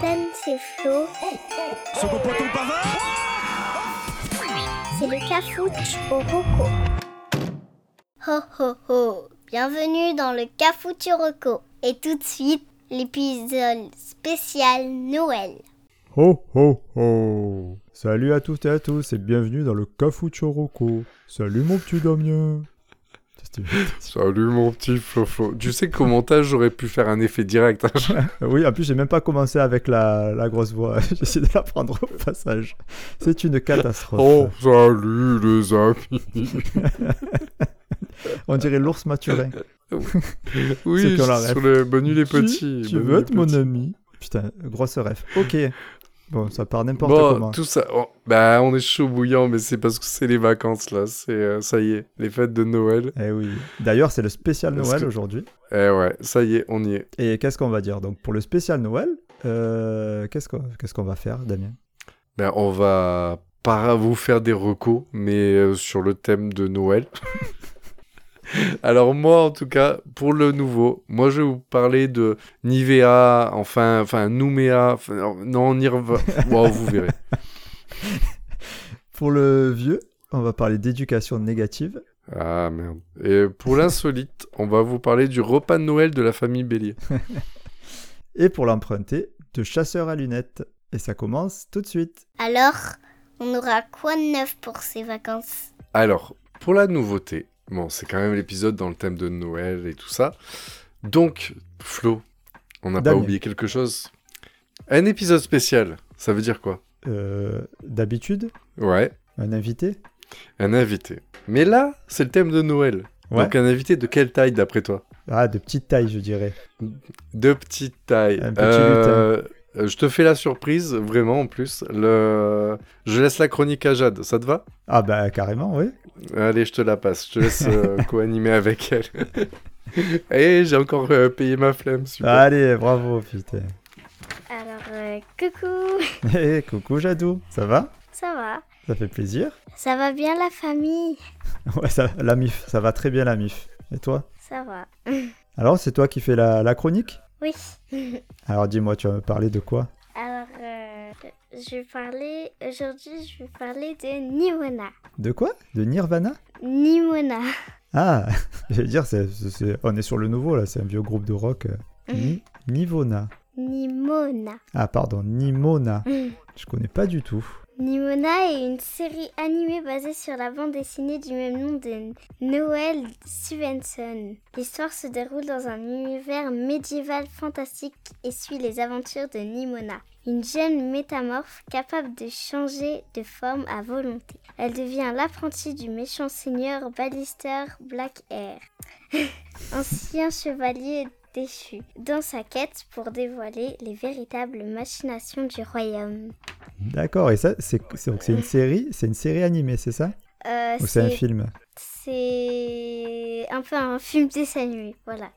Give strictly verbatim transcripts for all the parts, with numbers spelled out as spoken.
peine c'est Flo. C'est mon poton bavard. C'est le Cafouch'à Roco. Ho ho ho. Bienvenue dans le Cafouch'à Roco. Et tout de suite, l'épisode spécial Noël. Ho ho ho. Salut à toutes et à tous et bienvenue dans le Cafouch'à Roco. Salut mon petit Damien. Salut mon petit Floflo. Tu sais qu'au montage j'aurais pu faire un effet direct. Hein. Oui, en plus j'ai même pas commencé avec la, la grosse voix. J'essaie de la prendre au passage. C'est une catastrophe. Oh, salut les amis. On dirait l'ours maturin. Oui, sur le Bonne les petits. Tu, tu veux être mon ami? Putain, grosse ref. Ok. Bon, ça part n'importe bon, comment. Tout ça, oh, bah, on est chaud bouillant, mais c'est parce que c'est les vacances, là. C'est, euh, ça y est, les fêtes de Noël. Eh oui. D'ailleurs, c'est le spécial parce Noël que... aujourd'hui. Eh ouais, ça y est, on y est. Et qu'est-ce qu'on va dire? Donc, pour le spécial Noël, euh, qu'est-ce, qu'on... qu'est-ce qu'on va faire, Damien? Ben, on va pas vous faire des recos, mais euh, sur le thème de Noël. Alors moi, en tout cas, pour le nouveau, moi je vais vous parler de Nivea, enfin, enfin Nouméa, enfin, non, Nirva, wow, vous verrez. Pour le vieux, on va parler d'éducation négative. Ah merde. Et pour l'insolite, on va vous parler du repas de Noël de la famille Bélier. Et pour l'emprunté, de chasseur à lunettes. Et ça commence tout de suite. Alors, on aura quoi de neuf pour ces vacances? Alors, pour la nouveauté, bon, c'est quand même l'épisode dans le thème de Noël et tout ça. Donc, Flo, on n'a pas oublié quelque chose. Un épisode spécial, ça veut dire quoi ? Euh, d'habitude ? Ouais. Un invité ? Un invité. Mais là, c'est le thème de Noël. Ouais. Donc, un invité de quelle taille, d'après toi ? Ah, de petite taille, je dirais. De petite taille. Un petit euh... lutin. Je te fais la surprise, vraiment, en plus. Le... Je laisse la chronique à Jade, ça te va ? Ah bah, carrément, oui. Allez, je te la passe. Je te laisse euh, co-animer avec elle. Et j'ai encore euh, payé ma flemme, super. Allez, bravo, putain. Alors, euh, coucou. Hey, coucou, Jadou. Ça va ? Ça va. Ça fait plaisir ? Ça va bien, la famille. Ouais, ça, la mif. Ça va très bien, la mif. Et toi ? Ça va. Alors, c'est toi qui fais la, la chronique ? Oui. Alors dis-moi, tu vas me parler de quoi? Alors, euh, je vais parler, aujourd'hui je vais parler de Nimona. De quoi? De Nirvana? Nimona. Ah, je veux dire, c'est, c'est, on est sur le nouveau là, c'est un vieux groupe de rock. Ni, Nimona. Nimona. Ah pardon, Nimona. Je connais pas du tout. Nimona est une série animée basée sur la bande dessinée du même nom de Noël Stevenson. L'histoire se déroule dans un univers médiéval fantastique et suit les aventures de Nimona, une jeune métamorphe capable de changer de forme à volonté. Elle devient l'apprentie du méchant seigneur Ballister Blackheart, ancien chevalier déchu, dans sa quête pour dévoiler les véritables machinations du royaume. D'accord, et ça, c'est, c'est, donc c'est une série, c'est une série animée, c'est ça ? euh, Ou c'est, c'est un film ? C'est un peu un film dessin animé, voilà.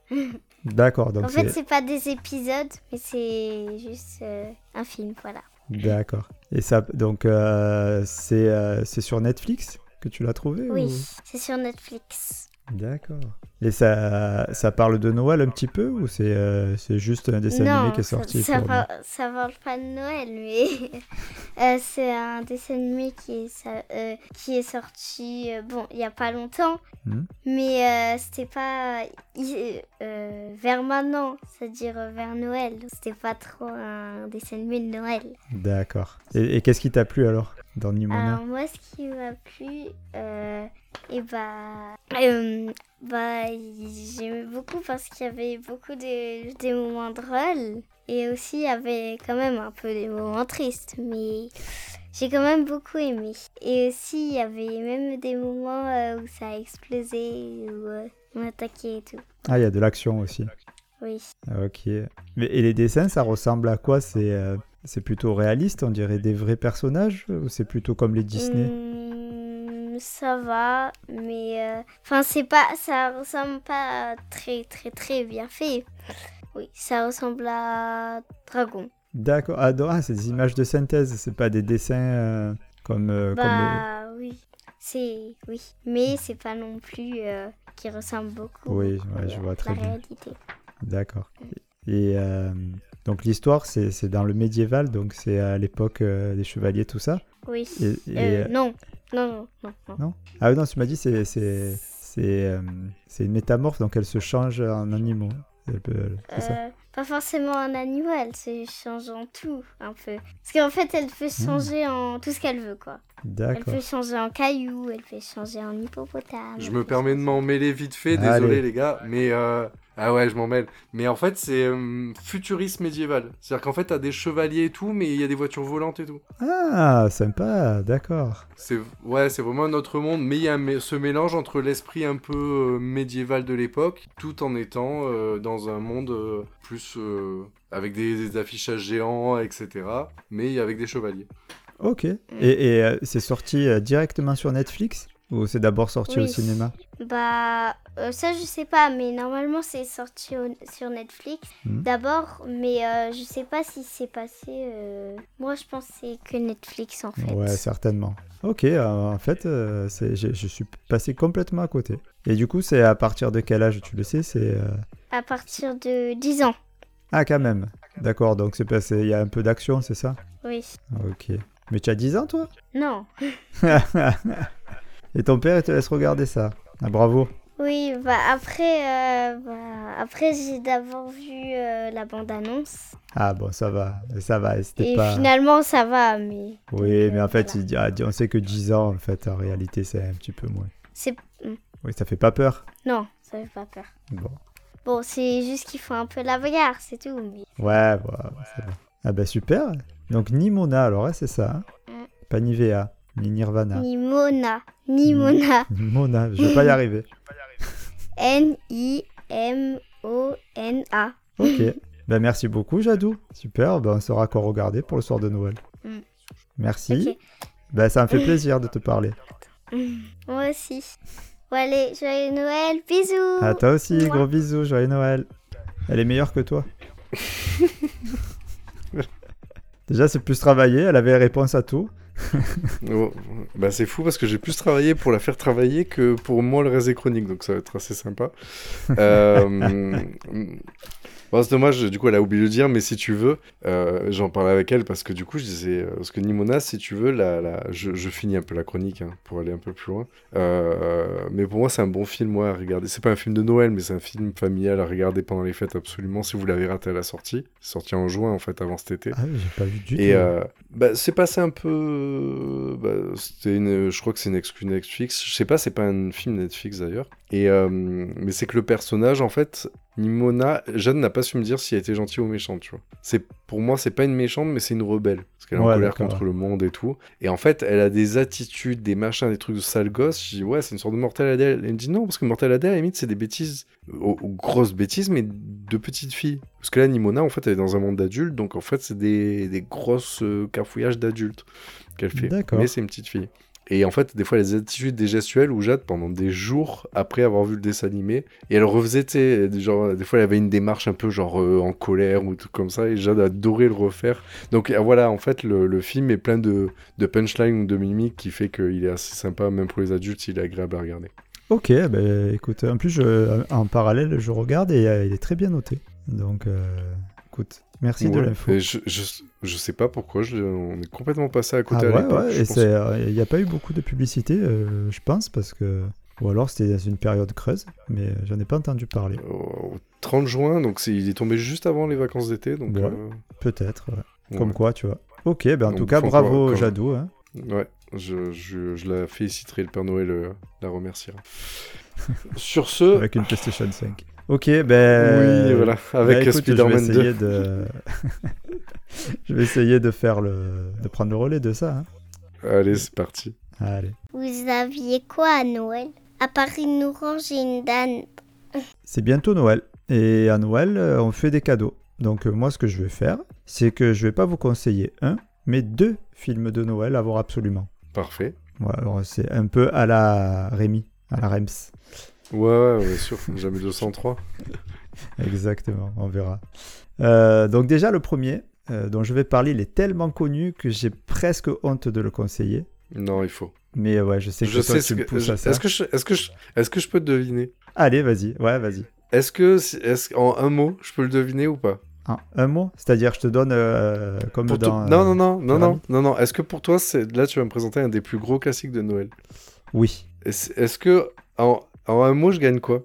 D'accord, donc en c'est... fait, c'est pas des épisodes, mais c'est juste euh, un film, voilà. D'accord. Et ça, donc euh, c'est euh, c'est sur Netflix que tu l'as trouvé ? Oui, ou... c'est sur Netflix. D'accord. Et ça, ça parle de Noël un petit peu ou c'est, euh, c'est juste un dessin non, animé qui est sorti ça, ça pour par, ça parle pas de Noël, mais euh, c'est un dessin animé qui est, ça, euh, qui est sorti, euh, bon, il y a pas longtemps, mmh. mais euh, c'était pas euh, vers maintenant, c'est-à-dire vers Noël. C'était pas trop un dessin animé de Noël. D'accord. Et, et qu'est-ce qui t'a plu alors dans Nimona ? Alors moi, ce qui m'a plu, euh, et bah... Euh, Bah, j'aimais beaucoup parce qu'il y avait beaucoup de, des moments drôles et aussi il y avait quand même un peu des moments tristes, mais j'ai quand même beaucoup aimé. Et aussi il y avait même des moments euh, où ça a explosé, où euh, on attaquait et tout. Ah, il y a de l'action aussi. Oui. Ok. Mais, et les dessins, ça ressemble à quoi ? C'est, euh, c'est plutôt réaliste, on dirait des vrais personnages ou c'est plutôt comme les Disney ? mmh. Ça va, mais enfin euh, c'est pas, ça ressemble pas à très très très bien fait. Oui, ça ressemble à Dragon. D'accord. Ah, ah c'est des images de synthèse, c'est pas des dessins euh, comme. Euh, bah comme les... oui, c'est oui, mais c'est pas non plus euh, qui ressemble beaucoup. Oui, ouais, je vois très bien. La réalité. D'accord. Et euh, Donc l'histoire, c'est, c'est dans le médiéval, donc c'est à l'époque euh, des chevaliers, tout ça. Oui. Et, et... Euh, non. non, non, non, non. Ah non, tu m'as dit c'est c'est c'est euh, c'est une métamorphe, donc elle se change en animaux. Elle peut, c'est ça. Euh, pas forcément en animal, c'est changeant tout un peu. Parce qu'en fait, elle peut changer mmh. en tout ce qu'elle veut, quoi. D'accord. Elle peut changer en caillou, elle peut changer en hippopotame. Je me permets de m'en mêler vite fait, désolé Allez. les gars, mais euh... ah ouais, je m'en mêle. Mais en fait, c'est euh, futuriste médiéval. C'est-à-dire qu'en fait, t'as des chevaliers et tout, mais il y a des voitures volantes et tout. Ah, sympa, d'accord. C'est ouais, c'est vraiment notre monde, mais il y a un, ce mélange entre l'esprit un peu euh, médiéval de l'époque, tout en étant euh, dans un monde euh, plus euh, avec des, des affichages géants, et cetera, mais avec des chevaliers. Ok. Et, et euh, c'est sorti euh, directement sur Netflix ? Ou c'est d'abord sorti oui. au cinéma ? Bah, euh, ça je sais pas, mais normalement c'est sorti au, sur Netflix mmh. d'abord, mais euh, je sais pas si c'est passé... Euh... Moi je pense que c'est que Netflix en fait. Ouais, certainement. Ok, euh, en fait, euh, c'est, je, je suis passé complètement à côté. Et du coup, c'est à partir de quel âge, tu le sais c'est euh... À partir de dix ans. Ah, quand même. D'accord, donc c'est passé, il y a un peu d'action, c'est ça ? Oui. Ok. Mais tu as dix ans, toi ? Non. Et ton père, il te laisse regarder ça. Ah, bravo. Oui, bah après, euh, bah, après j'ai d'abord vu euh, la bande-annonce. Ah bon, ça va, ça va. Et, c'était et pas... finalement, ça va, mais... Oui, mais en fait, voilà. il, on sait que dix ans, en fait, en réalité, c'est un petit peu moins. C'est... Oui, ça fait pas peur. Non, ça fait pas peur. Bon. Bon, c'est juste qu'il faut un peu la bagarre, c'est tout. Mais... Ouais, bon, ouais, ça va. Ah bah super. Donc Nimona, alors, hein, c'est ça. Hein. Mm. Pas Nivea. Ni Nirvana. Nimona. Nimona. Nimona, je vais pas y arriver. N I M O N A. Ok. Ben merci beaucoup, Jadou. Super, ben on saura quoi regarder pour le soir de Noël. Mm. Merci. Okay. Ben ça me fait plaisir de te parler. Moi aussi. Bon allez, joyeux Noël, bisous. À toi aussi, Moi. gros bisous, joyeux Noël. Elle est meilleure que toi. Déjà, c'est plus travaillé, elle avait réponse à tout. oh, bah c'est fou parce que j'ai plus travaillé pour la faire travailler que pour moi le reste des chroniques, donc ça va être assez sympa. euh, bon, c'est dommage, du coup elle a oublié de dire, mais si tu veux euh, j'en parlais avec elle parce que du coup je disais, parce que Nimona, si tu veux la, la, je, je finis un peu la chronique hein, pour aller un peu plus loin, euh, mais pour moi c'est un bon film moi, à regarder. C'est pas un film de Noël, mais c'est un film familial à regarder pendant les fêtes absolument, si vous l'avez raté à la sortie. C'est sorti en juin en fait, avant cet été. Ah j'ai pas vu du tout. Et euh, bah, c'est passé un peu Bah, c'était une, je crois que c'est une exclu Netflix, je sais pas, c'est pas un film Netflix d'ailleurs, et euh, mais c'est que le personnage en fait, Nimona, Jeanne n'a pas su me dire si elle était gentille ou méchante, tu vois. C'est, pour moi c'est pas une méchante, mais c'est une rebelle, parce qu'elle est ouais, en colère contre ouais. le monde et tout, et en fait elle a des attitudes, des machins, des trucs de sale gosse. Je dis ouais, c'est une sorte de Mortelle Adèle. Elle me dit non, parce que Mortelle Adèle à la limite c'est des bêtises, aux, aux grosses bêtises, mais de petites filles, parce que là Nimona en fait elle est dans un monde d'adultes, donc en fait c'est des, des grosses euh, cafouillages d'adultes qu'elle fait. D'accord. Mais c'est une petite fille. Et en fait, des fois, les attitudes des gestuelles où Jade, pendant des jours après avoir vu le dessin animé, et elle refaisait, genre, des fois, elle avait une démarche un peu genre euh, en colère ou tout comme ça, et Jade adorait le refaire. Donc voilà, en fait, le, le film est plein de, de punchlines ou de mimiques qui fait qu'il est assez sympa, même pour les adultes, il est agréable à regarder. Ok, bah, écoute, en plus, je, en parallèle, je regarde et euh, il est très bien noté. Donc, euh, écoute... Merci ouais, de l'info. Je, je, je sais pas pourquoi, je, on est complètement passé à côté ah à ouais, l'époque. Ouais, et c'est, que... il n'y a pas eu beaucoup de publicité, euh, je pense, parce que... Ou alors c'était dans une période creuse, mais j'en ai pas entendu parler. Au trente juin, donc c'est, il est tombé juste avant les vacances d'été. Donc ouais, euh... peut-être, ouais. Comme ouais. quoi, tu vois. Ok, ben en donc, tout cas, bravo quoi, Jadou. Hein. Ouais, je, je, je la féliciterai, le Père Noël euh, la remerciera. Sur ce... Avec une PlayStation cinq. Ok, ben... Oui, voilà, avec ben, écoute, Spider-Man je vais deux. De... je vais essayer de, faire le... de prendre le relais de ça. Hein. Allez, c'est parti. Allez. Vous aviez quoi à Noël ? À part une orange et une dinde. C'est bientôt Noël. Et à Noël, on fait des cadeaux. Donc moi, ce que je vais faire, c'est que je ne vais pas vous conseiller un, mais deux films de Noël à voir absolument. Parfait. Voilà, alors c'est un peu à la Rémi, à la Rems. Ouais, ouais, bien sûr, jamais deux cent trois. Exactement, on verra. Euh, donc déjà, le premier euh, dont je vais parler, il est tellement connu que j'ai presque honte de le conseiller. Non, il faut. Mais ouais, je sais que je toi, sais tu que, me pousses je, à ça. Est-ce que, je, est-ce, que je, est-ce que je peux te deviner ? Allez, vas-y, ouais, vas-y. Est-ce que, est-ce, en un mot, je peux le deviner ou pas ? un, un mot, c'est-à-dire je te donne euh, comme pour dans... Tout... Non, euh, non, non, non, non, non, non. Est-ce que pour toi, c'est... là, tu vas me présenter un des plus gros classiques de Noël? Oui. Est-ce, est-ce que, en, en un mot, je gagne quoi?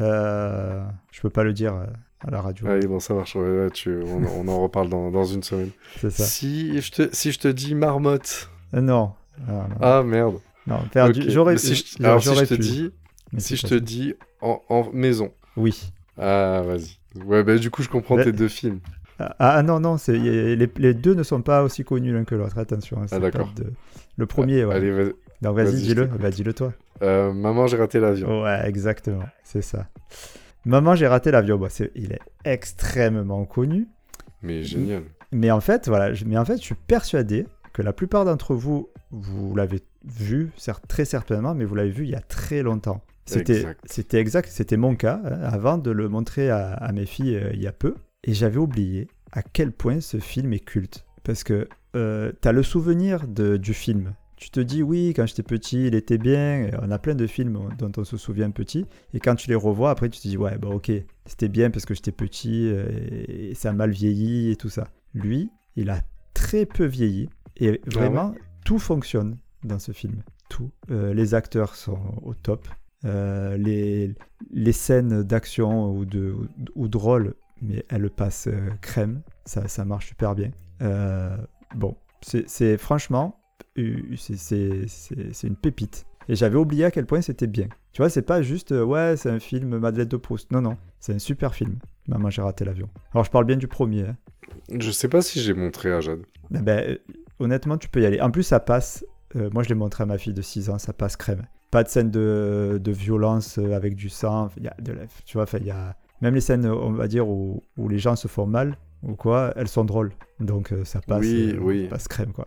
euh, Je peux pas le dire à la radio. Allez, bon, ça marche. Ouais, ouais, tu... on, on en reparle dans, dans une semaine. C'est ça. Si je te, si je te dis marmotte. Euh, non. non, non. Ah, merde. Non, perdu. Okay. J'aurais si je... Alors, j'aurais si je te pu. dis... Mais si je te dis en, en maison. Oui. Ah, vas-y. Ouais, bah, du coup, je comprends ben... tes deux films. Ah non, non, c'est... Les, les deux ne sont pas aussi connus l'un que l'autre, attention. Ah, d'accord. De... Le premier, ah, ouais. Allez, vas-y. Non, vas-y, vas-y dis-le, bah, dis-le toi. Euh, Maman, j'ai raté l'avion. Ouais, exactement, c'est ça. Maman, j'ai raté l'avion, bon, c'est... il est extrêmement connu. Mais génial. Mais en fait, voilà, mais en fait, je suis persuadé que la plupart d'entre vous, vous l'avez vu, certes, très certainement, mais vous l'avez vu il y a très longtemps. C'était exact, c'était, exact, c'était mon cas, hein, avant de le montrer à, à mes filles euh, il y a peu. Et j'avais oublié à quel point ce film est culte. Parce que euh, tu as le souvenir de, du film. Tu te dis, oui, quand j'étais petit, il était bien. On a plein de films dont on se souvient petit. Et quand tu les revois, après, tu te dis, ouais, bon, ok, c'était bien parce que j'étais petit euh, et ça a mal vieilli et tout ça. Lui, il a très peu vieilli. Et vraiment, ah ouais, tout fonctionne dans ce film. Tout. Euh, les acteurs sont au top. Euh, les, les scènes d'action ou de, ou, ou de rôle, mais elles passent euh, crème. Ça, ça marche super bien. Euh, bon, c'est, c'est franchement, c'est, c'est, c'est, c'est une pépite. Et j'avais oublié à quel point c'était bien. Tu vois, c'est pas juste, euh, ouais, c'est un film Madeleine de Proust. Non, non, c'est un super film. Maman, j'ai raté l'avion. Alors, je parle bien du premier. Hein. Je sais pas si j'ai montré à Jade. Ben, ben, honnêtement, tu peux y aller. En plus, ça passe. Euh, moi, je l'ai montré à ma fille de six ans, ça passe crème. Pas de scène de, de violence avec du sang. Y a de la, tu vois, y a, même les scènes, on va dire, où, où les gens se font mal ou quoi, elles sont drôles. Donc, ça passe, oui, euh, oui. passe crème, quoi.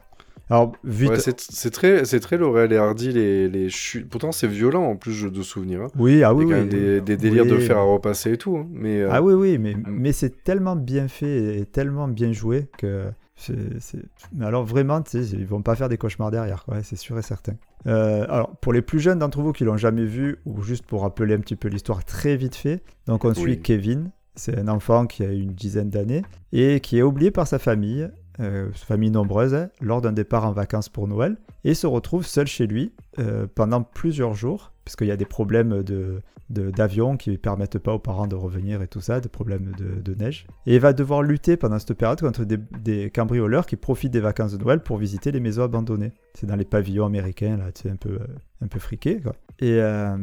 Alors, vite... ouais, c'est, c'est très, c'est très Laurel et Hardy, les, les chutes. Pourtant, c'est violent, en plus, je de souvenir. Hein. Oui, ah oui, oui. Il y a oui, des, des délires oui. de fer à repasser et tout. Hein. Mais, euh... Ah oui, oui, mais, mais c'est tellement bien fait et tellement bien joué que... C'est, c'est... Alors vraiment, ils vont pas faire des cauchemars derrière, quoi, c'est sûr et certain. Euh, alors, pour les plus jeunes d'entre vous qui l'ont jamais vu, ou juste pour rappeler un petit peu l'histoire très vite fait, donc on oui. suit Kevin, c'est un enfant qui a une dizaine d'années, et qui est oublié par sa famille, euh, famille nombreuse, hein, lors d'un départ en vacances pour Noël, et se retrouve seul chez lui euh, pendant plusieurs jours, parce qu'il y a des problèmes de, de, d'avion qui ne permettent pas aux parents de revenir et tout ça, des problèmes de, de neige. Et il va devoir lutter pendant cette période contre des, des cambrioleurs qui profitent des vacances de Noël pour visiter les maisons abandonnées. C'est dans les pavillons américains, là, tu sais, un peu, un peu friqué, quoi. Et euh,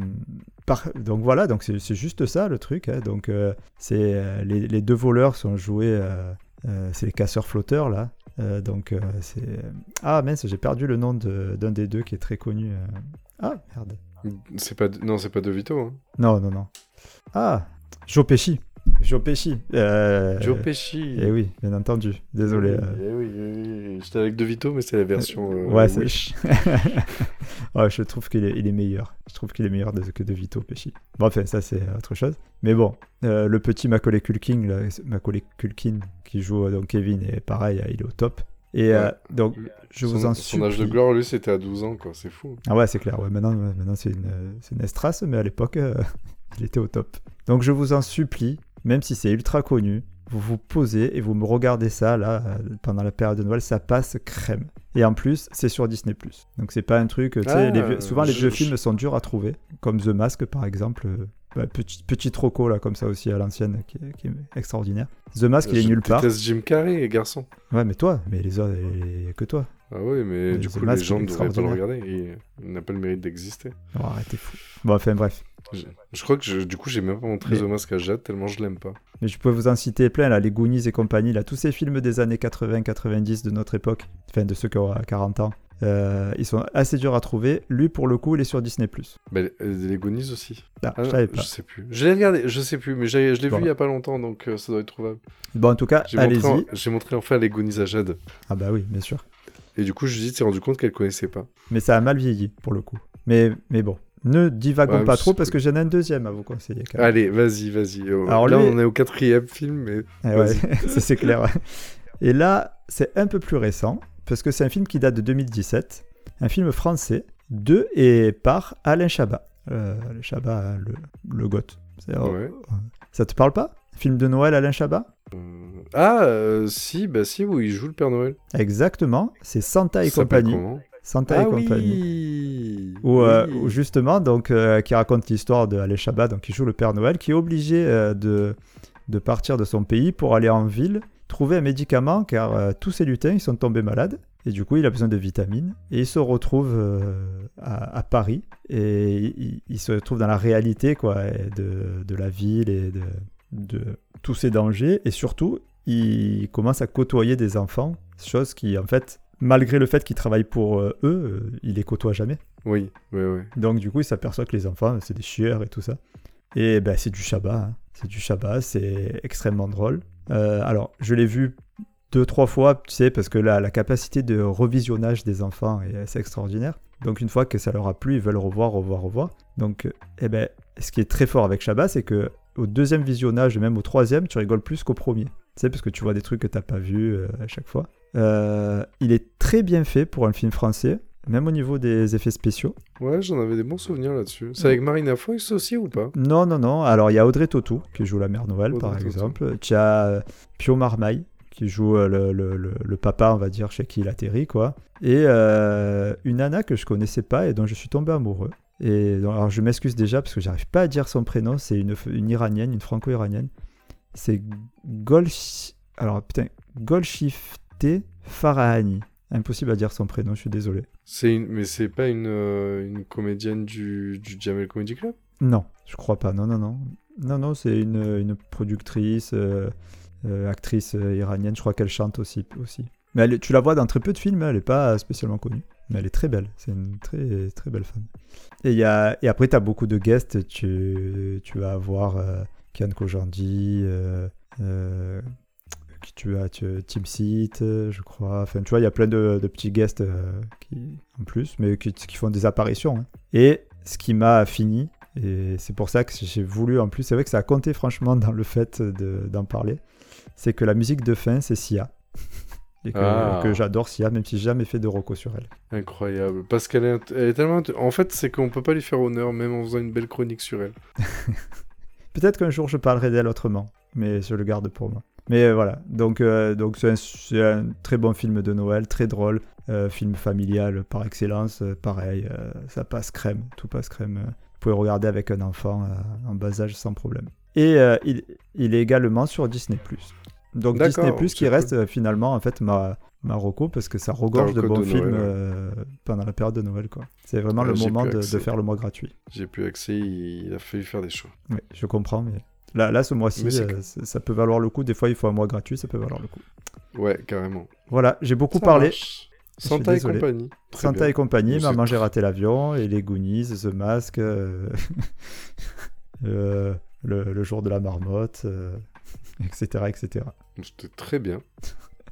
par, donc voilà, donc c'est, c'est juste ça le truc. Hein. Donc euh, c'est, euh, les, les deux voleurs sont joués, euh, euh, c'est les casseurs-flotteurs, là. Euh, donc euh, c'est... Ah mince, j'ai perdu le nom de, d'un des deux qui est très connu. Euh... Ah merde. C'est pas de... Non, c'est pas De Vito. Hein. Non, non, non. Ah, Joe Pesci. Joe Pesci. Euh... Joe Pesci. Eh oui, bien entendu. Désolé. Euh... Eh oui, eh oui. J'étais avec De Vito, mais c'est la version. Euh... Ouais, c'est... ouais, je trouve qu'il est, il est meilleur. Je trouve qu'il est meilleur de... que De Vito, Pesci. Bon, enfin, ça, c'est autre chose. Mais bon, euh, le petit Macaulay Culkin, là, Macaulay Culkin qui joue donc Kevin, et pareil, il est au top. Et ouais. euh, donc, je son, vous en supplie. Son âge de gloire, lui, c'était à douze ans, quoi. C'est fou. Ah ouais, c'est clair. Ouais, maintenant, maintenant c'est, une, c'est une estrasse, mais à l'époque, euh, il était au top. Donc, je vous en supplie, même si c'est ultra connu, vous vous posez et vous me regardez ça, là, pendant la période de Noël, ça passe crème. Et en plus, c'est sur Disney plus. Donc, c'est pas un truc... tu sais, ah, souvent, les je, vieux je... films sont durs à trouver, comme The Mask, par exemple... Bah, petit, petit troco là comme ça aussi à l'ancienne qui, qui est extraordinaire. The Mask, il est nulle part. Je déteste Jim Carrey, garçon. Ouais, mais toi, mais les autres, il n'y a que toi. Ah oui, mais et du The coup Mask, les gens ne devraient pas le regarder, et il n'a pas le mérite d'exister. Oh, arrête, t'es fou. Bon, enfin bref. Je, je crois que je, du coup j'ai même pas montré mais... The Mask à Jade tellement je l'aime pas. Mais je peux vous en citer plein là, les Goonies et compagnie, là, tous ces films des années quatre-vingts quatre-vingt-dix de notre époque, enfin de ceux qui ont quarante ans. Euh, ils sont assez durs à trouver. Lui, pour le coup, il est sur Disney plus. Bah, les Goonies aussi. Ah, ah, je savais pas. Je sais plus. Je l'ai regardé, je sais plus, mais je l'ai, je l'ai bon. vu il y a pas longtemps, donc euh, ça doit être trouvable. Bon, en tout cas, j'ai allez-y. Montré, j'ai montré enfin les Goonies à Jade. Ah bah oui, bien sûr. Et du coup, je lui ai rendu compte qu'elle connaissait pas. Mais ça a mal vieilli, pour le coup. Mais, mais bon, ne divagons ouais, pas trop, parce que j'en ai un deuxième à vous conseiller. Quand même. Allez, vas-y, vas-y. Alors, là, lui... on est au quatrième film, mais... Eh ouais, ça, c'est clair. Et là, c'est un peu plus récent, parce que c'est un film qui date de deux mille dix-sept, un film français, de et par Alain Chabat. Euh, Alain Chabat, le, le goth. Ouais. Ça te parle pas ? Film de Noël, Alain Chabat ? Ah, euh, si, bah si, où il joue le Père Noël. Exactement, c'est Santa et compagnie. Santa et compagnie. Où, euh, oui. où justement, donc, euh, qui raconte l'histoire de Alain Chabat, donc qui joue le Père Noël, qui est obligé euh, de, de partir de son pays pour aller en ville, trouver un médicament, car euh, tous ses lutins, ils sont tombés malades. Et du coup, il a besoin de vitamines. Et il se retrouve euh, à, à Paris. Et il, il se retrouve dans la réalité, quoi, de, de la ville et de, de tous ces dangers. Et surtout, il commence à côtoyer des enfants. Chose qui, en fait, malgré le fait qu'il travaille pour euh, eux, euh, il les côtoie jamais. Oui, oui, oui. Donc, du coup, il s'aperçoit que les enfants, c'est des chieurs et tout ça. Et ben, c'est du Chabat. Hein. C'est du Chabat. C'est extrêmement drôle. Euh, alors, je l'ai vu... deux, trois fois, tu sais, parce que la, la capacité de revisionnage des enfants est assez extraordinaire. Donc, une fois que ça leur a plu, ils veulent revoir, revoir, revoir. Donc, eh ben, ce qui est très fort avec Chabat, c'est qu'au deuxième visionnage, et même au troisième, tu rigoles plus qu'au premier. Tu sais, parce que tu vois des trucs que t'as pas vus euh, à chaque fois. Euh, il est très bien fait pour un film français, même au niveau des effets spéciaux. Ouais, j'en avais des bons souvenirs là-dessus. C'est avec Marina Foïs aussi ou pas ? Non, non, non. Alors, il y a Audrey Tautou, qui joue la mère Noël, Audrey par Tautou. Exemple. Tu as Pio Marmaï, qui joue le, le, le, le papa, on va dire, chez qui il atterrit, quoi. Et euh, une nana que je connaissais pas et dont je suis tombé amoureux. Et donc, alors, je m'excuse déjà parce que j'arrive pas à dire son prénom. C'est une, une iranienne, une franco-iranienne. C'est Golsh... alors, putain, Golshifteh Farahani. Impossible à dire son prénom, je suis désolé. C'est une... Mais c'est pas une, euh, une comédienne du, du Jamel Comedy Club ? Non, je crois pas. Non, non, non. Non, non, c'est une, une productrice... Euh... Euh, actrice euh, iranienne, je crois qu'elle chante aussi, aussi. Mais elle, tu la vois dans très peu de films, elle n'est pas spécialement connue, mais elle est très belle, c'est une très, très belle femme. Et, y a, et après, tu as beaucoup de guests, tu, tu vas avoir euh, Kian Kojandi, euh, euh, tu as tu, Team Seat, je crois, enfin tu vois, il y a plein de, de petits guests euh, qui, en plus, mais qui, qui font des apparitions. Hein. Et ce qui m'a fini, et c'est pour ça que j'ai voulu en plus, c'est vrai que ça a compté franchement dans le fait de, d'en parler, c'est que la musique de fin, c'est Sia. Et que, ah. que j'adore Sia, même si j'ai jamais fait de roco sur elle. Incroyable. Parce qu'elle est, elle est tellement... En fait, c'est qu'on peut pas lui faire honneur, même en faisant une belle chronique sur elle. Peut-être qu'un jour, je parlerai d'elle autrement, mais je le garde pour moi. Mais voilà, donc, euh, donc c'est, un, c'est un très bon film de Noël, très drôle, euh, film familial par excellence, euh, pareil, euh, ça passe crème, tout passe crème. Euh, vous pouvez regarder avec un enfant euh, en bas âge sans problème. Et euh, il, il est également sur Disney plus. Donc d'accord, Disney plus qui reste cool. Finalement en fait ma ma roco parce que ça regorge de bons de films Noël, euh, pendant la période de Noël quoi. C'est vraiment là, le moment de, de faire le mois gratuit. J'ai plus accès, il a fallu faire des choix. Oui, je comprends mais là là ce mois-ci euh, ça peut valoir le coup. Des fois il faut un mois gratuit, ça peut valoir le coup. Ouais, carrément. Voilà, j'ai beaucoup ça parlé. Marche. Santa et compagnie. Très Santa bien. Et compagnie, Maman j'ai raté l'avion et les Goonies, The Mask, euh... euh, le, le jour de la marmotte. Euh... Etc, et cetera. C'était très bien.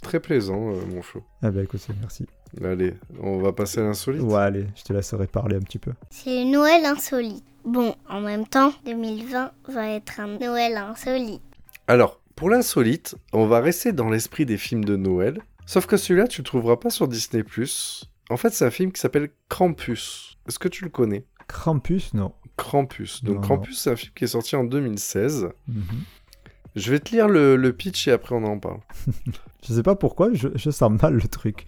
Très plaisant, euh, mon Flo. Ah bah écoute, merci. Allez, on va passer à l'insolite. Ouais, allez, je te laisserai parler un petit peu. C'est Noël insolite. Bon, en même temps, deux mille vingt va être un Noël insolite. Alors, pour l'insolite, on va rester dans l'esprit des films de Noël. Sauf que celui-là, tu le trouveras pas sur Disney plus. En fait, c'est un film qui s'appelle Krampus. Est-ce que tu le connais ? Krampus, non. Krampus. Donc non, Krampus, non. C'est un film qui est sorti en deux mille seize. Mm-hmm. Je vais te lire le, le pitch et après on en parle. Je sais pas pourquoi, je, je sens mal le truc.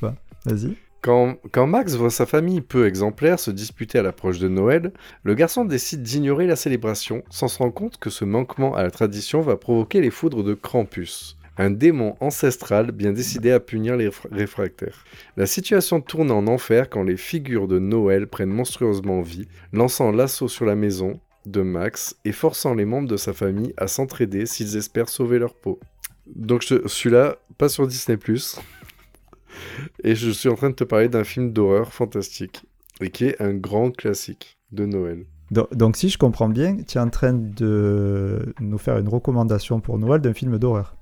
Bah, vas-y. Quand, quand Max voit sa famille peu exemplaire se disputer à l'approche de Noël, le garçon décide d'ignorer la célébration sans se rendre compte que ce manquement à la tradition va provoquer les foudres de Krampus, un démon ancestral bien décidé à punir les réfra- réfractaires. La situation tourne en enfer quand les figures de Noël prennent monstrueusement vie, lançant l'assaut sur la maison de Max et forçant les membres de sa famille à s'entraider s'ils espèrent sauver leur peau. Donc je, celui-là, pas sur Disney plus. Et je suis en train de te parler d'un film d'horreur fantastique et qui est un grand classique de Noël. Donc, donc si je comprends bien, tu es en train de nous faire une recommandation pour Noël d'un film d'horreur.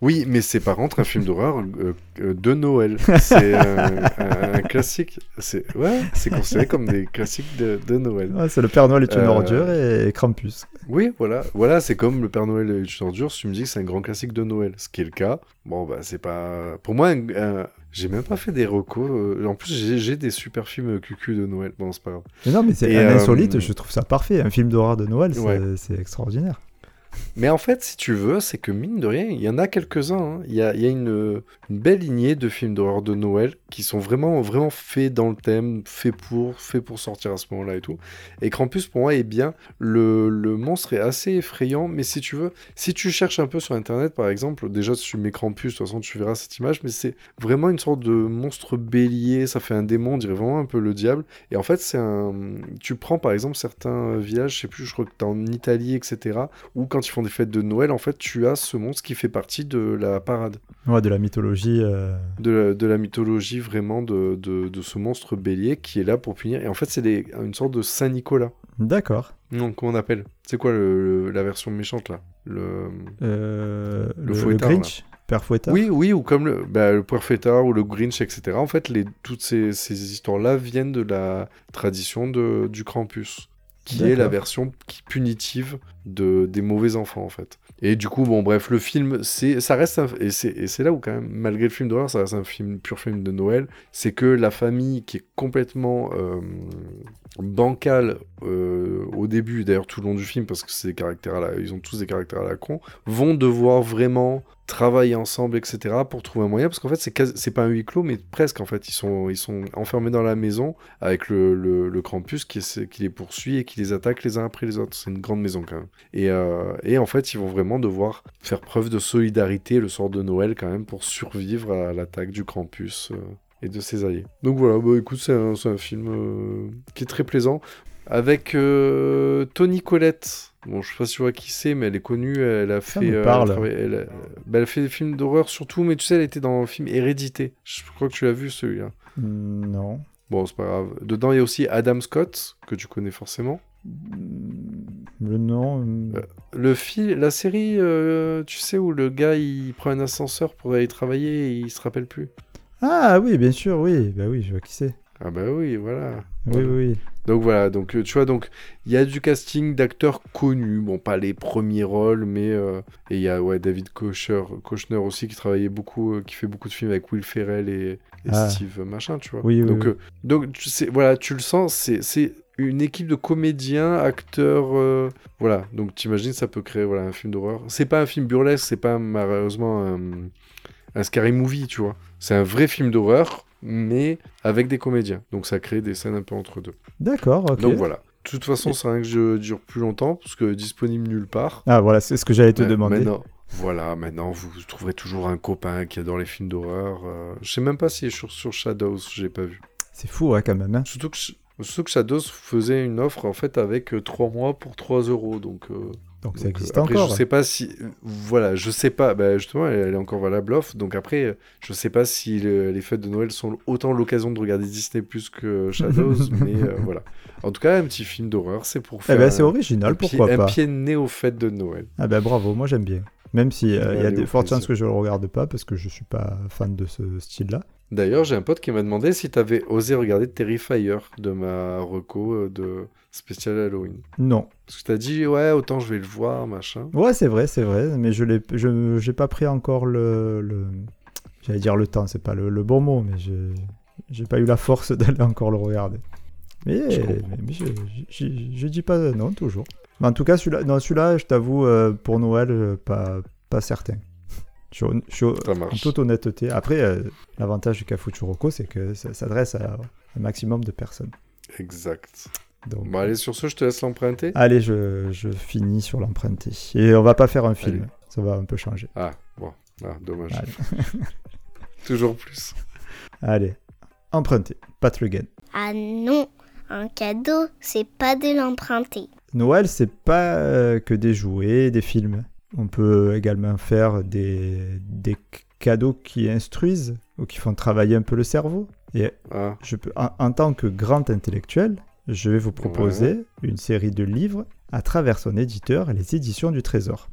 Oui, mais c'est par contre un film d'horreur euh, euh, de Noël. C'est un, un, un classique. C'est, ouais, c'est considéré comme des classiques de, de Noël. Ouais, c'est le Père Noël est une euh... ordure et, et Krampus. Oui, voilà. Voilà, c'est comme le Père Noël est une ordure. Si tu me dis que c'est un grand classique de Noël, ce qui est le cas, bon, bah, c'est pas. Pour moi, un, un... j'ai même pas fait des recos. En plus, j'ai, j'ai des super films cucu de Noël. Bon, c'est pas grave. Mais non, mais c'est et un euh... insolite. Je trouve ça parfait. Un film d'horreur de Noël, c'est, ouais. C'est extraordinaire. Mais en fait, si tu veux, c'est que mine de rien, il y en a quelques-uns. Hein. Il y a, il y a une, une belle lignée de films d'horreur de Noël qui sont vraiment, vraiment faits dans le thème, faits pour, faits pour sortir à ce moment-là et tout. Et Krampus, pour moi, eh bien, le, le monstre est assez effrayant. Mais si tu veux, si tu cherches un peu sur Internet, par exemple, déjà, si tu mets Krampus, de toute façon, tu verras cette image. Mais c'est vraiment une sorte de monstre bélier. Ça fait un démon, on dirait vraiment un peu le diable. Et en fait, c'est un... tu prends, par exemple, certains villages, je sais plus, je crois que t'es en Italie, et cetera, où quand ils font des fêtes de Noël, en fait, tu as ce monstre qui fait partie de la parade. Ouais, de la mythologie. Euh... De, la, de la mythologie, vraiment, de, de, de ce monstre bélier qui est là pour punir. Et en fait, c'est des, une sorte de Saint-Nicolas. D'accord. Non, comment on appelle ? C'est quoi le, le, la version méchante, là ? Le, euh, le, le Fouettard, le Grinch, là. Père Fouettard. Oui, oui, ou comme le, bah, le Père Fouettard ou le Grinch, et cetera. En fait, les, toutes ces, ces histoires-là viennent de la tradition de, du Krampus, qui D'accord. est la version punitive de, des mauvais enfants, en fait. Et du coup, bon, bref, le film, c'est, ça reste un, et, c'est, et c'est là où, quand même, malgré le film d'horreur, ça reste un film, pur film de Noël, c'est que la famille qui est complètement euh, bancale euh, au début, d'ailleurs tout le long du film, parce que c'est des caractères à la, ils ont tous des caractères à la con, vont devoir vraiment travailler ensemble, et cetera, pour trouver un moyen, parce qu'en fait, c'est, quasi, c'est pas un huis clos, mais presque, en fait, ils sont, ils sont enfermés dans la maison avec le, le, le Krampus qui, qui les poursuit et qui les attaque les uns après les autres. C'est une grande maison, quand même. Et, euh, et en fait, ils vont vraiment devoir faire preuve de solidarité, le soir de Noël, quand même, pour survivre à l'attaque du Krampus euh, et de ses alliés. Donc voilà, bah, écoute, c'est un, c'est un film euh, qui est très plaisant, avec euh, Tony Collette. Bon, je sais pas si tu vois qui c'est, mais elle est connue, elle a ça fait... Euh, elle, a, elle, a, bah, elle fait des films d'horreur surtout, mais tu sais, elle était dans le film Hérédité. Je crois que tu l'as vu, celui-là. Non. Bon, c'est pas grave. Dedans, il y a aussi Adam Scott, que tu connais forcément. Le nom... Euh, le fil... La série, euh, tu sais, où le gars, il prend un ascenseur pour aller travailler et il se rappelle plus. Ah oui, bien sûr, oui. Bah oui, je vois qui c'est. Ah bah oui, voilà. Oui, voilà. oui. Donc voilà, donc tu vois, donc il y a du casting d'acteurs connus, bon pas les premiers rôles, mais euh, et il y a ouais David Koechner, Koechner aussi qui travaillait beaucoup, euh, qui fait beaucoup de films avec Will Ferrell et, et ah. Steve machin, tu vois. Oui, oui, donc oui. Euh, donc tu sais, voilà, tu le sens, c'est c'est une équipe de comédiens, acteurs, euh, voilà. Donc t'imagines, ça peut créer voilà un film d'horreur. C'est pas un film burlesque, c'est pas malheureusement un, un scary movie, tu vois. C'est un vrai film d'horreur, mais avec des comédiens. Donc ça crée des scènes un peu entre deux. D'accord, ok. Donc voilà. De toute façon, c'est rien que je dure plus longtemps, parce que disponible nulle part. Ah voilà, c'est ce que j'allais te mais, demander. Maintenant, voilà, maintenant, vous trouverez toujours un copain qui adore les films d'horreur. Euh, je sais même pas si sur, sur Shadows, j'ai pas vu. C'est fou, ouais, quand même. Hein. Surtout, que, surtout que Shadows faisait une offre, en fait, avec trois mois pour trois euros, donc... Euh... Donc, donc ça existe après, encore. Je sais pas si voilà, je sais pas. Bah justement, elle, elle est encore valable off. Donc après, je sais pas si le, les fêtes de Noël sont autant l'occasion de regarder Disney+ que Shadows, mais euh, voilà. En tout cas, un petit film d'horreur, c'est pour faire. Eh ben, c'est original, un, pourquoi un pied, pas. Un pied né aux fêtes de Noël. Ah ben bravo, moi j'aime bien. Même si euh, il y a des fortes chances que je le regarde pas parce que je suis pas fan de ce style-là. D'ailleurs, j'ai un pote qui m'a demandé si t'avais osé regarder Terrifier de ma reco de spécial Halloween. Non. Parce que t'as dit ouais, autant je vais le voir, machin. Ouais, c'est vrai, c'est vrai, mais je l'ai, je, j'ai pas pris encore le, le, j'allais dire le temps, c'est pas le, le bon mot, mais j'ai, j'ai pas eu la force d'aller encore le regarder. Mais je, mais, mais je, je, je, je dis pas non toujours. Mais en tout cas, celui-là, non, celui-là, je t'avoue, euh, pour Noël, euh, pas, pas certain. Je, je, en toute honnêteté. Après, euh, l'avantage du Cafouch'à Roco, c'est que ça s'adresse à un maximum de personnes. Exact. Donc, bon, allez, sur ce, je te laisse l'emprunter. Allez, je, je finis sur l'emprunter. Et on va pas faire un film. Allez. Ça va un peu changer. Ah, bon. Ah, dommage. Toujours plus. Allez, emprunter. Pat Le Guen. Ah non, un cadeau, c'est pas de l'emprunter. Noël, c'est pas que des jouets, des films. On peut également faire des, des cadeaux qui instruisent ou qui font travailler un peu le cerveau. Et ah. je peux, en, en tant que grand intellectuel, je vais vous proposer ouais. une série de livres à travers son éditeur, les éditions du Trésor.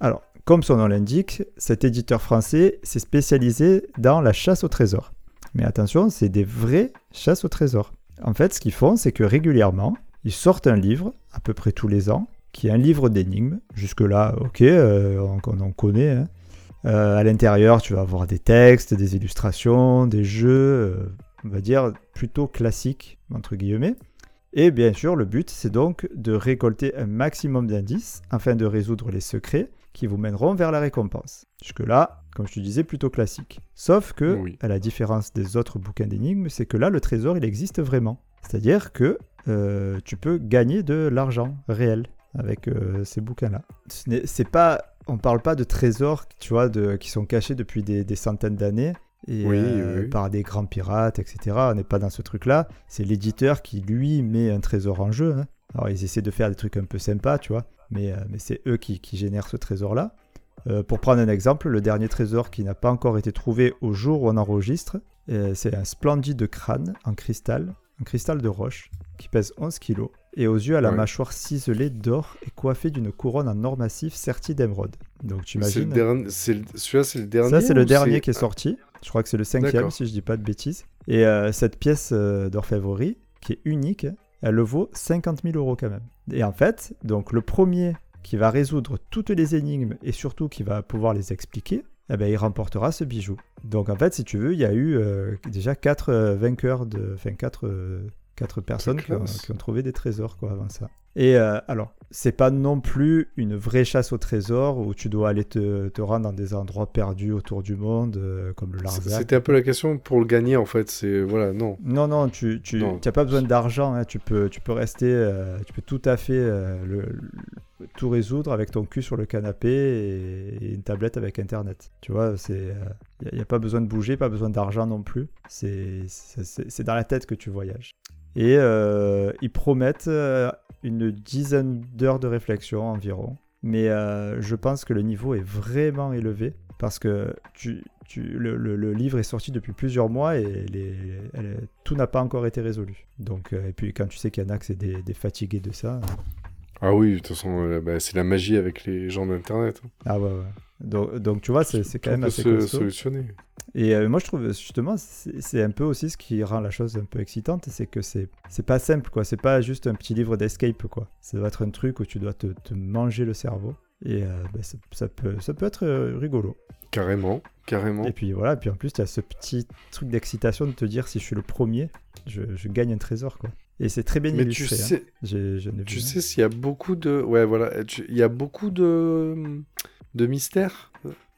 Alors, comme son nom l'indique, cet éditeur français s'est spécialisé dans la chasse au trésor. Mais attention, c'est des vraies chasses au trésor. En fait, ce qu'ils font, c'est que régulièrement, ils sortent un livre, à peu près tous les ans, qui est un livre d'énigmes. Jusque-là, ok, euh, on, on connaît. Hein. Euh, à l'intérieur, tu vas avoir des textes, des illustrations, des jeux, euh, on va dire plutôt classiques, entre guillemets. Et bien sûr, le but, c'est donc de récolter un maximum d'indices afin de résoudre les secrets qui vous mèneront vers la récompense. Jusque-là, comme je te disais, plutôt classique. Sauf que, oui. à la différence des autres bouquins d'énigmes, c'est que là, le trésor, il existe vraiment. C'est-à-dire que euh, tu peux gagner de l'argent réel avec euh, ces bouquins-là. Ce n'est, c'est pas, on ne parle pas de trésors, tu vois, de, qui sont cachés depuis des, des centaines d'années. Et oui, euh, oui. par des grands pirates, et cetera. On n'est pas dans ce truc-là. C'est l'éditeur qui, lui, met un trésor en jeu. Hein. Alors, ils essaient de faire des trucs un peu sympas, tu vois, mais, euh, mais c'est eux qui, qui génèrent ce trésor-là. Euh, pour prendre un exemple, le dernier trésor qui n'a pas encore été trouvé au jour où on enregistre, euh, c'est un splendide crâne en cristal, un cristal de roche, qui pèse onze kilos, et aux yeux à la ouais. mâchoire ciselée d'or et coiffée d'une couronne en or massif sertie d'émeraude. Donc, tu imagines... Derni... Le... Celui-là, c'est le dernier. Ça, c'est le dernier c'est... qui est sorti. Je crois que c'est le cinquième, D'accord. si je dis pas de bêtises. Et euh, cette pièce euh, d'orfèvrerie, qui est unique, elle le vaut cinquante mille euros quand même. Et en fait, donc le premier qui va résoudre toutes les énigmes et surtout qui va pouvoir les expliquer, eh ben, il remportera ce bijou. Donc en fait, si tu veux, il y a eu euh, déjà quatre euh, vainqueurs, de, enfin quatre, euh, quatre personnes qui ont, qui ont trouvé des trésors quoi, avant ça. Et euh, alors, c'est pas non plus une vraie chasse au trésor où tu dois aller te, te rendre dans des endroits perdus autour du monde, euh, comme le Larzac. C'était un peu la question pour le gagner en fait. C'est voilà, non. Non, non, tu, tu n'as pas besoin d'argent. Hein, tu peux, tu peux rester, euh, tu peux tout à fait euh, le, le, tout résoudre avec ton cul sur le canapé et, et une tablette avec Internet. Tu vois, c'est, il euh, n'y a, a pas besoin de bouger, pas besoin d'argent non plus. C'est, c'est, c'est, c'est dans la tête que tu voyages. Et euh, ils promettent euh, une dizaine d'heures de réflexion environ. Mais euh, je pense que le niveau est vraiment élevé parce que tu, tu, le, le, le livre est sorti depuis plusieurs mois et les, les, tout n'a pas encore été résolu. Donc, euh, et puis quand tu sais qu'il y en a que c'est des, des fatigués de ça... Ah oui, de toute façon, euh, bah, c'est la magie avec les gens d'Internet. Ah ouais, ouais. Donc, donc tu vois, c'est, c'est quand même assez costaud. Solutionner. Et euh, moi, je trouve, justement, c'est, c'est un peu aussi ce qui rend la chose un peu excitante, c'est que c'est, c'est pas simple, quoi. C'est pas juste un petit livre d'escape, quoi. Ça doit être un truc où tu dois te, te manger le cerveau. Et euh, bah, ça, ça, peut, ça peut être rigolo. Carrément, carrément. Et puis voilà, puis en plus, tu as ce petit truc d'excitation de te dire, si je suis le premier, je, je gagne un trésor, quoi. Et c'est très bien mais illustré. Tu sais, hein. J'ai, je n'ai tu vu, sais hein. s'il y a beaucoup de... Ouais, voilà, tu... il y a beaucoup de... de mystères.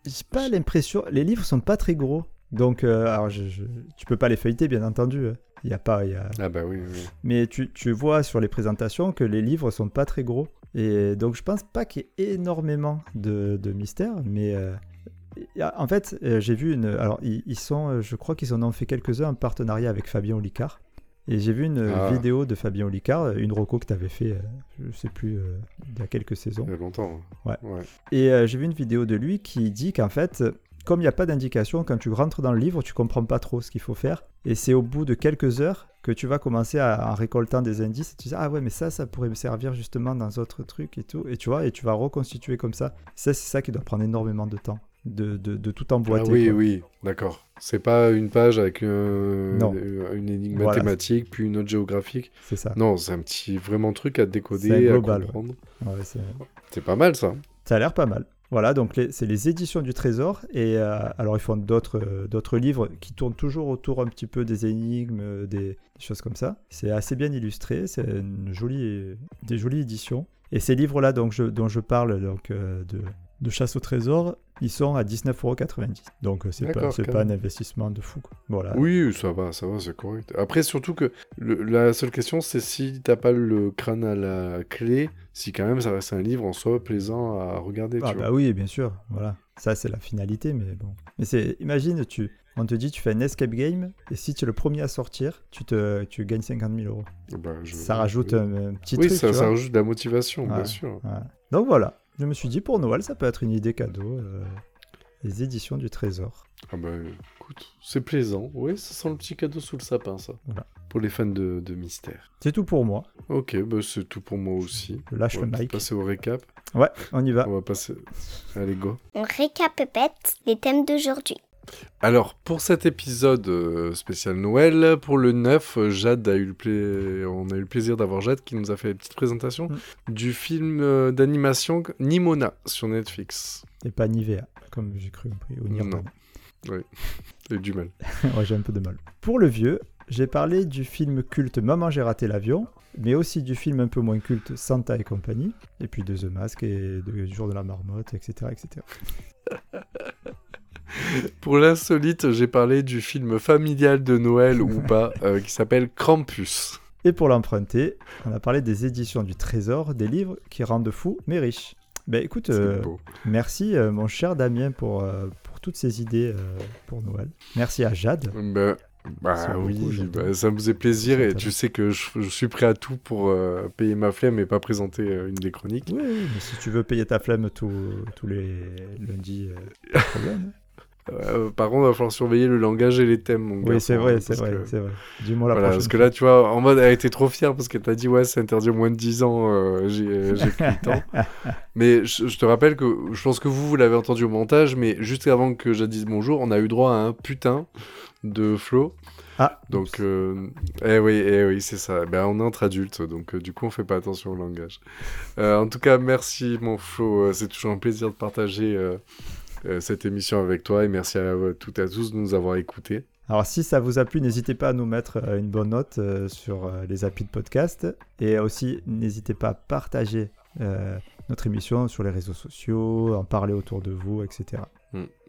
J'ai pas l'impression... Les livres sont pas très gros. Donc, euh, alors, je, je... tu peux pas les feuilleter, bien entendu. Il y a pas... Y a... Ah bah oui, oui. Mais tu, tu vois sur les présentations que les livres sont pas très gros. Et donc, je pense pas qu'il y ait énormément de, de mystères, mais... Euh... En fait, j'ai vu une... Alors, ils, ils sont... Je crois qu'ils en ont fait quelques-uns en partenariat avec Fabien Olicard. Et j'ai vu une ah. vidéo de Fabien Olicard, une roco que tu avais fait, euh, je sais plus, euh, il y a quelques saisons. Il y a longtemps. Ouais. ouais. Et euh, j'ai vu une vidéo de lui qui dit qu'en fait, comme il n'y a pas d'indication, quand tu rentres dans le livre, tu ne comprends pas trop ce qu'il faut faire. Et c'est au bout de quelques heures que tu vas commencer à, en récoltant des indices, et tu dis « Ah ouais, mais ça, ça pourrait me servir justement dans d'autres trucs et tout. » Et tu vois, et tu vas reconstituer comme ça. Ça, c'est ça qui doit prendre énormément de temps. De, de, de tout emboîter. Ah oui, quoi. Oui, d'accord. C'est pas une page avec euh, une énigme voilà. mathématique, puis une autre géographique. C'est ça. Non, c'est un petit vraiment truc à décoder, c'est global, à comprendre. Ouais. Ouais, c'est... c'est pas mal, ça. Ça a l'air pas mal. Voilà, donc les, c'est les éditions du Trésor. Et euh, alors, ils font d'autres, euh, d'autres livres qui tournent toujours autour un petit peu des énigmes, des, des choses comme ça. C'est assez bien illustré. C'est une jolie, des jolies éditions. Et ces livres-là donc, je, dont je parle, donc, euh, de... de chasse au trésor, ils sont à dix-neuf euros quatre-vingt-dix. Donc, c'est D'accord, pas, c'est pas un investissement de fou. Quoi. Voilà. Oui, ça va, ça va, c'est correct. Après, surtout que le, la seule question, c'est si t'as pas le crâne à la clé, si quand même ça reste un livre en soi plaisant à regarder. Ah tu bah vois. Oui, bien sûr. Voilà. Ça, c'est la finalité, mais bon. Mais c'est, imagine, tu, on te dit, tu fais un escape game, et si tu es le premier à sortir, tu, te, tu gagnes cinquante mille euros. Bah, je, ça rajoute oui. un, un petit oui, truc. Oui, ça, ça rajoute de la motivation, ouais, bien sûr. Ouais. Donc, voilà. Je me suis dit, pour Noël, ça peut être une idée cadeau, euh, les éditions du Trésor. Ah bah, écoute, c'est plaisant. Oui, ça sent le petit cadeau sous le sapin, ça. Voilà. Pour les fans de, de mystère. C'est tout pour moi. Ok, bah c'est tout pour moi aussi. Je lâche le mic. On va passer au récap. Ouais, on y va. On va passer... Allez, go. On récapépète les thèmes d'aujourd'hui. Alors, pour cet épisode spécial Noël, pour le neuf, Jade a eu le pla... on a eu le plaisir d'avoir Jade qui nous a fait une petite présentation mmh. du film d'animation Nimona sur Netflix. Et pas Nivea, comme j'ai cru. Ou Nirvana. Oui, j'ai du mal. Ouais, j'ai un peu de mal. Pour le vieux, j'ai parlé du film culte Maman j'ai raté l'avion, mais aussi du film un peu moins culte Santa et compagnie, et puis de The Mask et de, du jour de la marmotte, et cetera et cetera Pour l'insolite, j'ai parlé du film familial de Noël ou pas, euh, qui s'appelle Krampus. Et pour l'emprunter, on a parlé des éditions du Trésor, des livres qui rendent fous mais riches. Ben écoute, euh, merci euh, mon cher Damien pour, euh, pour toutes ces idées euh, pour Noël. Merci à Jade. Ben... Bah oui, beaucoup, bah, ça me faisait plaisir et tu sais que je, je suis prêt à tout pour euh, payer ma flemme et pas présenter euh, une des chroniques. Oui, mais si tu veux payer ta flemme tous les lundis, euh, euh, par contre, il va falloir surveiller le langage et les thèmes. Mon oui, gars, c'est, vrai, c'est, vrai, que... c'est vrai, c'est vrai. Voilà, parce que là, tu vois, en mode, elle était trop fière parce qu'elle t'a dit, ouais, c'est interdit aux moins de dix ans, euh, j'ai, euh, j'ai plus le temps. Mais je, je te rappelle que je pense que vous, vous l'avez entendu au montage, mais juste avant que je dise bonjour, on a eu droit à un putain de Flo. Ah. Donc, euh, eh oui, eh oui, c'est ça. Ben, on est entre adultes, donc euh, du coup, on fait pas attention au langage. Euh, en tout cas, merci, mon Flo. Euh, c'est toujours un plaisir de partager euh, euh, cette émission avec toi et merci à euh, toutes et à tous de nous avoir écoutés. Alors, si ça vous a plu, n'hésitez pas à nous mettre euh, une bonne note euh, sur euh, les applis de podcast et aussi, n'hésitez pas à partager euh, notre émission sur les réseaux sociaux, en parler autour de vous, et cetera.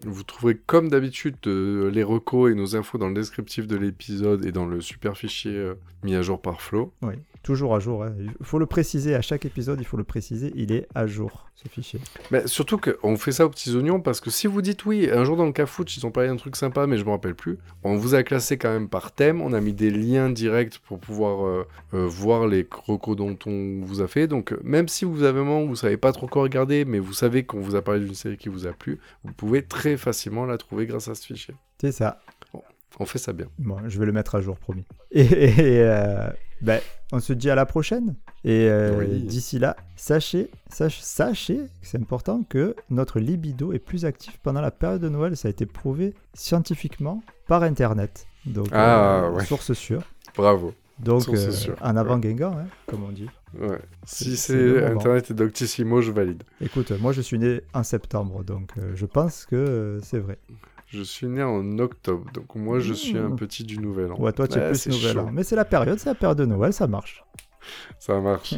Vous trouverez comme d'habitude euh, les recos et nos infos dans le descriptif de l'épisode et dans le super fichier euh, mis à jour par Flo. Oui, toujours à jour. Hein. Il faut le préciser, à chaque épisode, il faut le préciser, il est à jour, ce fichier. Mais surtout qu'on fait ça aux petits oignons parce que si vous dites oui, un jour dans le Cafouch, ils ont parlé d'un truc sympa, mais je ne me rappelle plus, on vous a classé quand même par thème, on a mis des liens directs pour pouvoir euh, euh, voir les recos dont on vous a fait. Donc même si vous avez un moment où vous ne savez pas trop quoi regarder, mais vous savez qu'on vous a parlé d'une série qui vous a plu, vous pouvez très facilement la trouver grâce à ce fichier. C'est ça. Bon, on fait ça bien. Bon, je vais le mettre à jour, promis. Et, et euh, ben, on se dit à la prochaine. Et euh, oui. D'ici là, sachez, sach, sachez, c'est important, que notre libido est plus actif pendant la période de Noël. Ça a été prouvé scientifiquement par Internet. Donc, ah, euh, ouais. Source sûre. Bravo. Donc, source euh, sûre. En avant Guingamp, hein, comme on dit. Ouais. Si c'est, c'est Internet et Doctissimo, je valide. Écoute, moi je suis né en septembre, donc euh, je pense que euh, c'est vrai. Je suis né en octobre, donc moi je suis mmh. un petit du Nouvel An. Ouais, toi tu es bah, plus Nouvel An. Mais c'est la période, c'est la période de Noël, ça marche. Ça marche.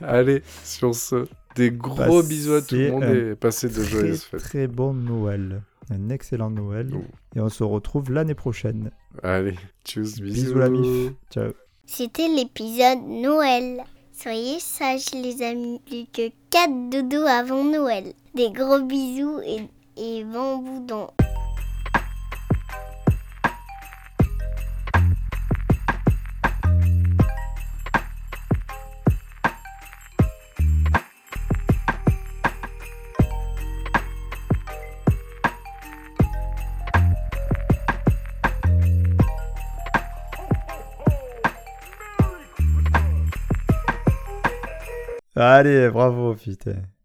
Allez, sur ce, des gros passez bisous à tout le monde et passez de joyeuses fêtes. Très bon Noël, un excellent Noël. Oh. Et on se retrouve l'année prochaine. Allez, tchuss, bisous. Bisous la mif, ciao. C'était l'épisode Noël. Soyez sages les amis, plus que quatre doudous avant Noël. Des gros bisous et, et bon boudon. Allez, bravo, putain.